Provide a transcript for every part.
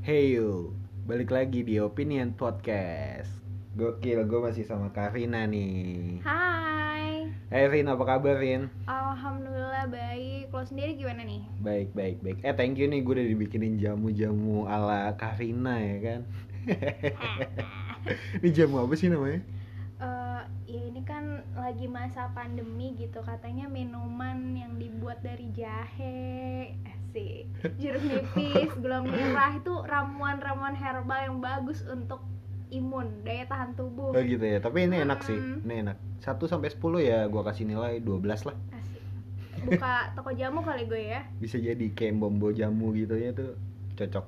Heyo, balik lagi di Opinion Podcast Gokil, gue masih sama Karina nih. Hai. Hey Rin, apa kabar Rin? Alhamdulillah baik, lo sendiri gimana nih? Baik. Thank you nih, gue udah dibikinin jamu-jamu ala Karina ya kan? Ini jamu apa sih namanya? Ya ini kan lagi masa pandemi gitu, katanya minuman yang dibuat dari jahe jeruk nipis, gula merah itu ramuan-ramuan herbal yang bagus untuk imun, daya tahan tubuh. Oh gitu ya, tapi ini enak sih, ini enak. 1-10 ya, gue kasih nilai 12 lah. Asik. Buka toko jamu kali gue ya. Bisa jadi kayak bombo jamu gitu ya, tuh cocok.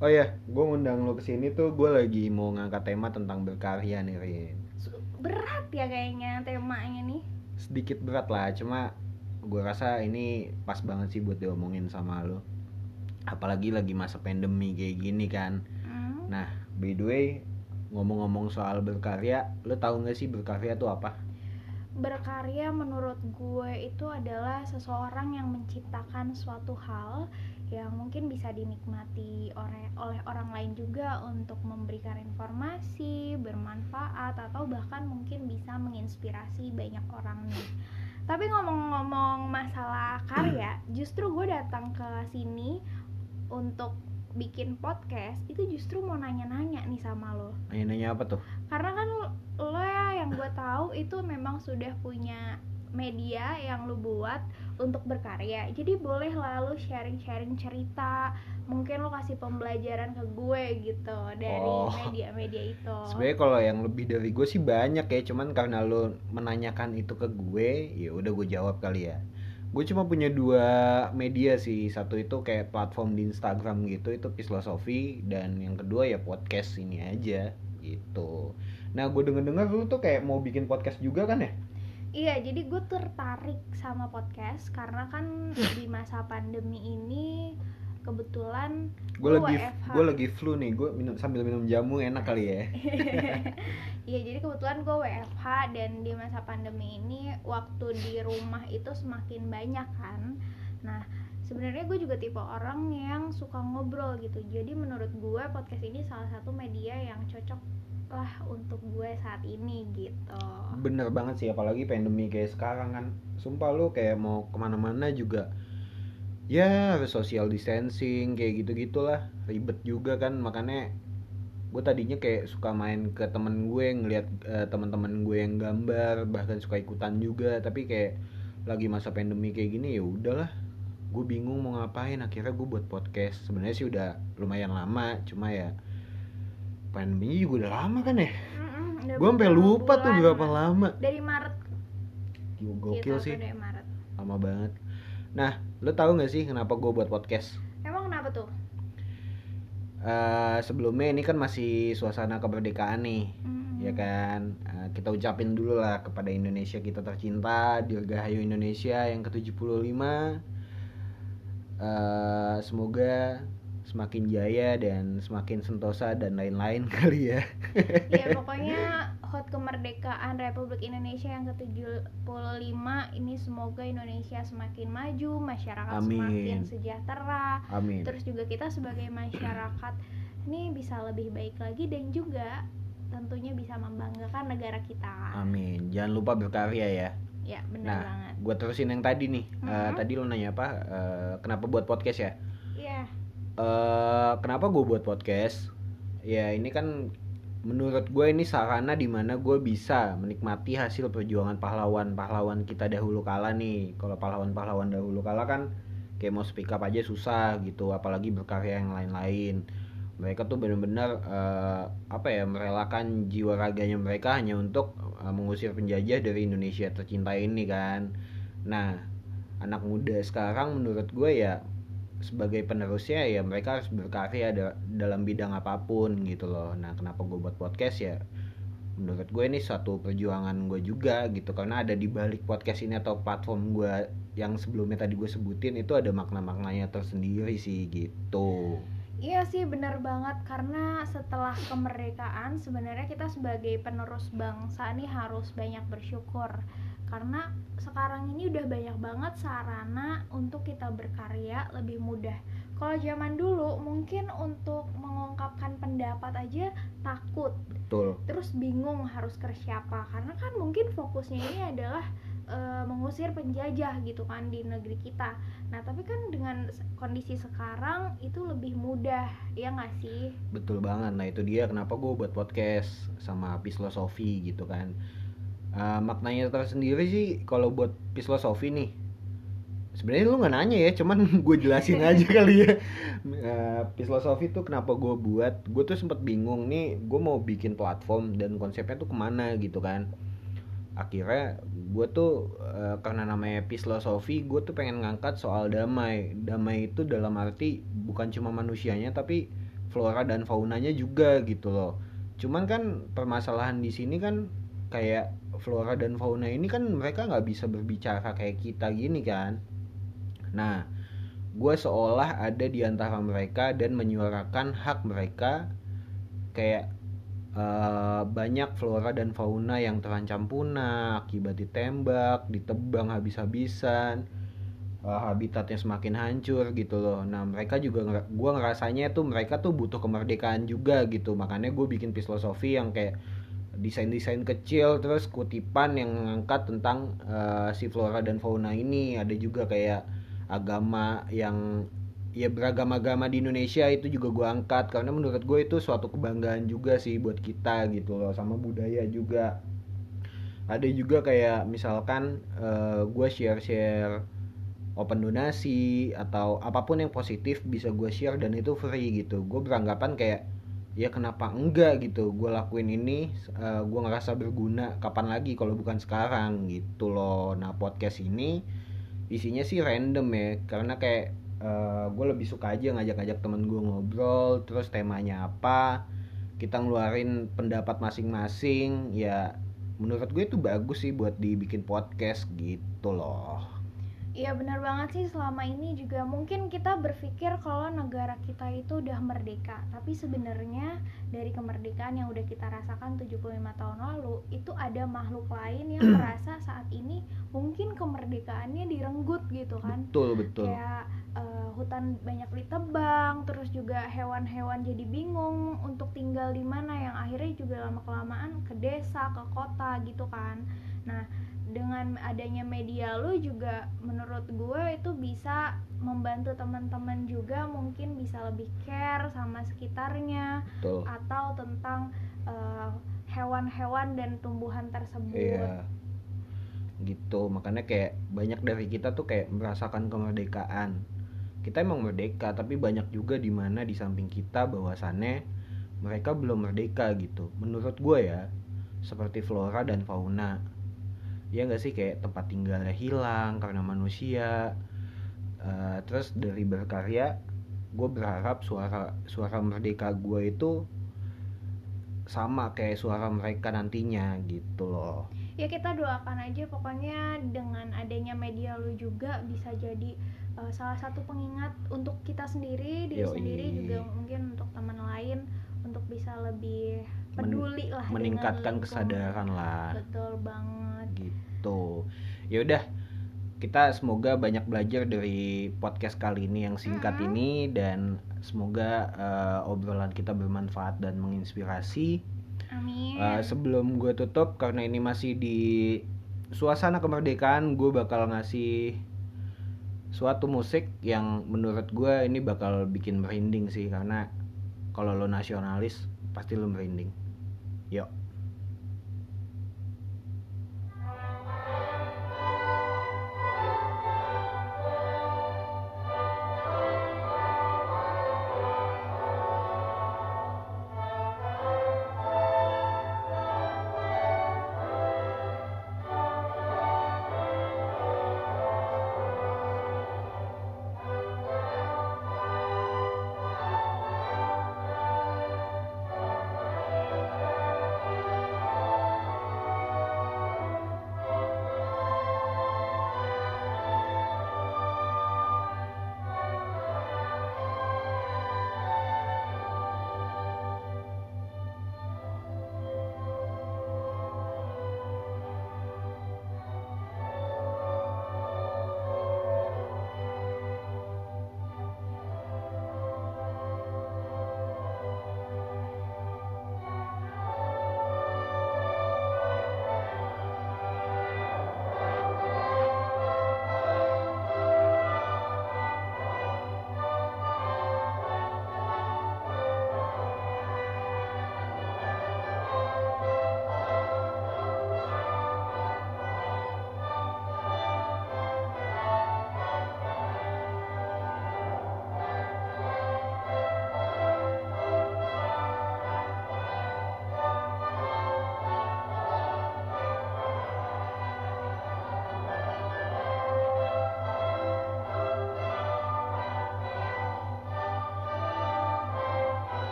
Oh ya, gue ngundang lo kesini tuh gue lagi mau ngangkat tema tentang berkarya nih Rin. Berat ya kayaknya temanya nih. Sedikit berat lah, cuma gue rasa ini pas banget sih buat diomongin sama lo, apalagi lagi masa pandemi kayak gini kan. Nah, by the way, ngomong-ngomong soal berkarya, lo tahu nggak sih berkarya itu apa? Berkarya menurut gue itu adalah seseorang yang menciptakan suatu hal yang mungkin bisa dinikmati oleh orang lain juga untuk memberikan informasi, bermanfaat, atau bahkan mungkin bisa menginspirasi banyak orang nih. Tapi ngomong-ngomong masalah karya, justru gue datang ke sini untuk bikin podcast itu justru mau nanya-nanya nih sama lo. Nanya-nanya apa tuh? Karena kan lo yang gue tahu itu memang sudah punya media yang lo buat untuk berkarya. Jadi boleh lalu sharing-sharing cerita, mungkin lo kasih pembelajaran ke gue gitu dari media-media itu. Sebenarnya kalau yang lebih dari gue sih banyak ya, cuman karena lo menanyakan itu ke gue, ya udah gue jawab kali ya. Gue cuma punya 2 media sih. Satu itu kayak platform di Instagram gitu, itu Pislosofi. Dan yang kedua ya podcast ini aja gitu. Nah, gue denger-dengar lu tuh kayak mau bikin podcast juga kan ya? Iya, jadi gue tertarik sama podcast karena kan di masa pandemi ini kebetulan gue lagi flu nih, gue sambil minum jamu enak kali ya. Iya, jadi kebetulan gue WFH dan di masa pandemi ini waktu di rumah itu semakin banyak kan. Nah, sebenarnya gue juga tipe orang yang suka ngobrol gitu. Jadi menurut gue podcast ini salah satu media yang cocok lah untuk gue saat ini gitu. Bener banget sih, apalagi pandemi kayak sekarang kan. Sumpah lu kayak mau kemana-mana juga ya harus social distancing kayak gitu-gitulah, ribet juga kan. Makanya gue tadinya kayak suka main ke temen gue, ngeliat teman-teman gue yang gambar, bahkan suka ikutan juga. Tapi kayak lagi masa pandemi kayak gini ya udahlah, gue bingung mau ngapain, akhirnya gue buat podcast. Sebenarnya sih udah lumayan lama, cuma ya pandemi juga udah lama kan ya. Gue sampai lupa tuh berapa lama. Dari Maret. Gokil sih. Lama banget. Nah, lo tau gak sih kenapa gue buat podcast? Emang kenapa tuh? Sebelumnya ini kan masih suasana kemerdekaan nih, ya kan? Kita ucapin dulu lah kepada Indonesia kita tercinta, Dirgahayu Indonesia yang ke-75. Semoga semakin jaya dan semakin sentosa dan lain-lain kali ya. Ya pokoknya hut kemerdekaan Republik Indonesia yang ke-75 ini semoga Indonesia semakin maju, masyarakat semakin sejahtera. Amin. Terus juga kita sebagai masyarakat ini bisa lebih baik lagi dan juga tentunya bisa membanggakan negara kita. Amin. Jangan lupa berkarya ya. Ya, benar banget. Gue terusin yang tadi nih. Tadi lo nanya apa? Kenapa buat podcast ya? Iya. Kenapa gue buat podcast? Ya ini kan menurut gue ini sarana dimana gue bisa menikmati hasil perjuangan pahlawan-pahlawan kita dahulu kala nih. Kalau pahlawan-pahlawan dahulu kala kan kayak mau speak up aja susah gitu, apalagi berkarya yang lain-lain. Mereka tuh benar-benar merelakan jiwa raganya mereka hanya untuk mengusir penjajah dari Indonesia tercinta ini kan. Nah, anak muda sekarang menurut gue ya sebagai penerusnya ya mereka harus berkarya dalam bidang apapun gitu loh. Nah, kenapa gue buat podcast ya? Menurut gue ini suatu perjuangan gue juga gitu, karena ada di balik podcast ini atau platform gue yang sebelumnya tadi gue sebutin itu ada makna-maknanya tersendiri sih gitu. Iya sih, benar banget, karena setelah kemerdekaan sebenarnya kita sebagai penerus bangsa nih harus banyak bersyukur, karena sekarang ini udah banyak banget sarana untuk kita berkarya lebih mudah. Kalau zaman dulu mungkin untuk mengungkapkan pendapat aja takut. Betul. Terus bingung harus ke siapa, karena kan mungkin fokusnya ini adalah mengusir penjajah gitu kan di negeri kita. Nah tapi kan dengan kondisi sekarang itu lebih mudah, ya nggak sih? Betul banget. Nah itu dia kenapa gue buat podcast sama Pislosofi gitu kan. Maknanya tersendiri sih kalau buat Pislosofi nih. Sebenarnya lu nggak nanya ya, cuman gue jelasin aja kali ya. Pislosofi tuh kenapa gue buat? Gue tuh sempet bingung nih, gue mau bikin platform dan konsepnya tuh kemana gitu kan. Akhirnya gue tuh karena namanya Pislosofi, gue tuh pengen ngangkat soal damai. Damai itu dalam arti bukan cuma manusianya tapi flora dan faunanya juga gitu loh. Cuman kan permasalahan di sini kan kayak flora dan fauna ini kan mereka nggak bisa berbicara kayak kita gini kan. Nah, gue seolah ada di antara mereka dan menyuarakan hak mereka kayak banyak flora dan fauna yang terancam punah akibat ditembak, ditebang habis-habisan, habitatnya semakin hancur gitu loh. Nah mereka juga, gue ngerasanya tuh mereka tuh butuh kemerdekaan juga gitu. Makanya gue bikin Pislosofi yang kayak desain-desain kecil, terus kutipan yang mengangkat tentang si flora dan fauna ini. Ada juga kayak agama yang ya beragama-agama di Indonesia itu juga gue angkat, karena menurut gue itu suatu kebanggaan juga sih buat kita gitu loh, sama budaya juga. Ada juga kayak misalkan gue share-share open donasi atau apapun yang positif bisa gue share dan itu free gitu. Gue beranggapan kayak ya kenapa enggak gitu, gue lakuin ini, gue ngerasa berguna, kapan lagi kalau bukan sekarang gitu loh. Nah podcast ini isinya sih random ya, karena kayak gue lebih suka aja ngajak-ngajak temen gue ngobrol, terus temanya apa, kita ngeluarin pendapat masing-masing. Ya menurut gue itu bagus sih buat dibikin podcast gitu loh. Iya benar banget sih, selama ini juga mungkin kita berpikir kalau negara kita itu udah merdeka, tapi sebenarnya dari kemerdekaan yang udah kita rasakan 75 tahun lalu itu ada makhluk lain yang merasa saat ini mungkin kemerdekaannya direnggut gitu kan. Betul, betul. Kayak hutan banyak ditebang, terus juga hewan-hewan jadi bingung untuk tinggal di mana, yang akhirnya juga lama-kelamaan ke desa, ke kota gitu kan. Nah, dengan adanya media lu juga menurut gue itu bisa membantu teman-teman juga mungkin bisa lebih care sama sekitarnya. Betul. Atau tentang hewan-hewan dan tumbuhan tersebut. Iya. Gitu, makanya kayak banyak dari kita tuh kayak merasakan kemerdekaan. Kita emang merdeka, tapi banyak juga di mana di samping kita bahwasannya mereka belum merdeka gitu. Menurut gue ya, seperti flora dan fauna. Ya nggak sih, kayak tempat tinggalnya hilang karena manusia. Terus dari berkarya, gue berharap suara merdeka gue itu sama kayak suara mereka nantinya gitu loh. Ya kita doakan aja, pokoknya dengan adanya media lu juga bisa jadi salah satu pengingat untuk kita sendiri, diri sendiri juga, mungkin untuk teman lain, untuk bisa lebih peduli lah, meningkatkan kesadaran lah. Betul banget. Gitu. Ya udah, kita semoga banyak belajar dari podcast kali ini yang singkat ini, dan semoga obrolan kita bermanfaat dan menginspirasi. Amin. Sebelum gue tutup, karena ini masih di suasana kemerdekaan, gue bakal ngasih suatu musik yang menurut gue ini bakal bikin merinding sih, karena kalau lo nasionalis pasti lo merinding. Yuk.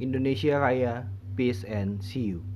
Indonesia Raya. Peace and see you.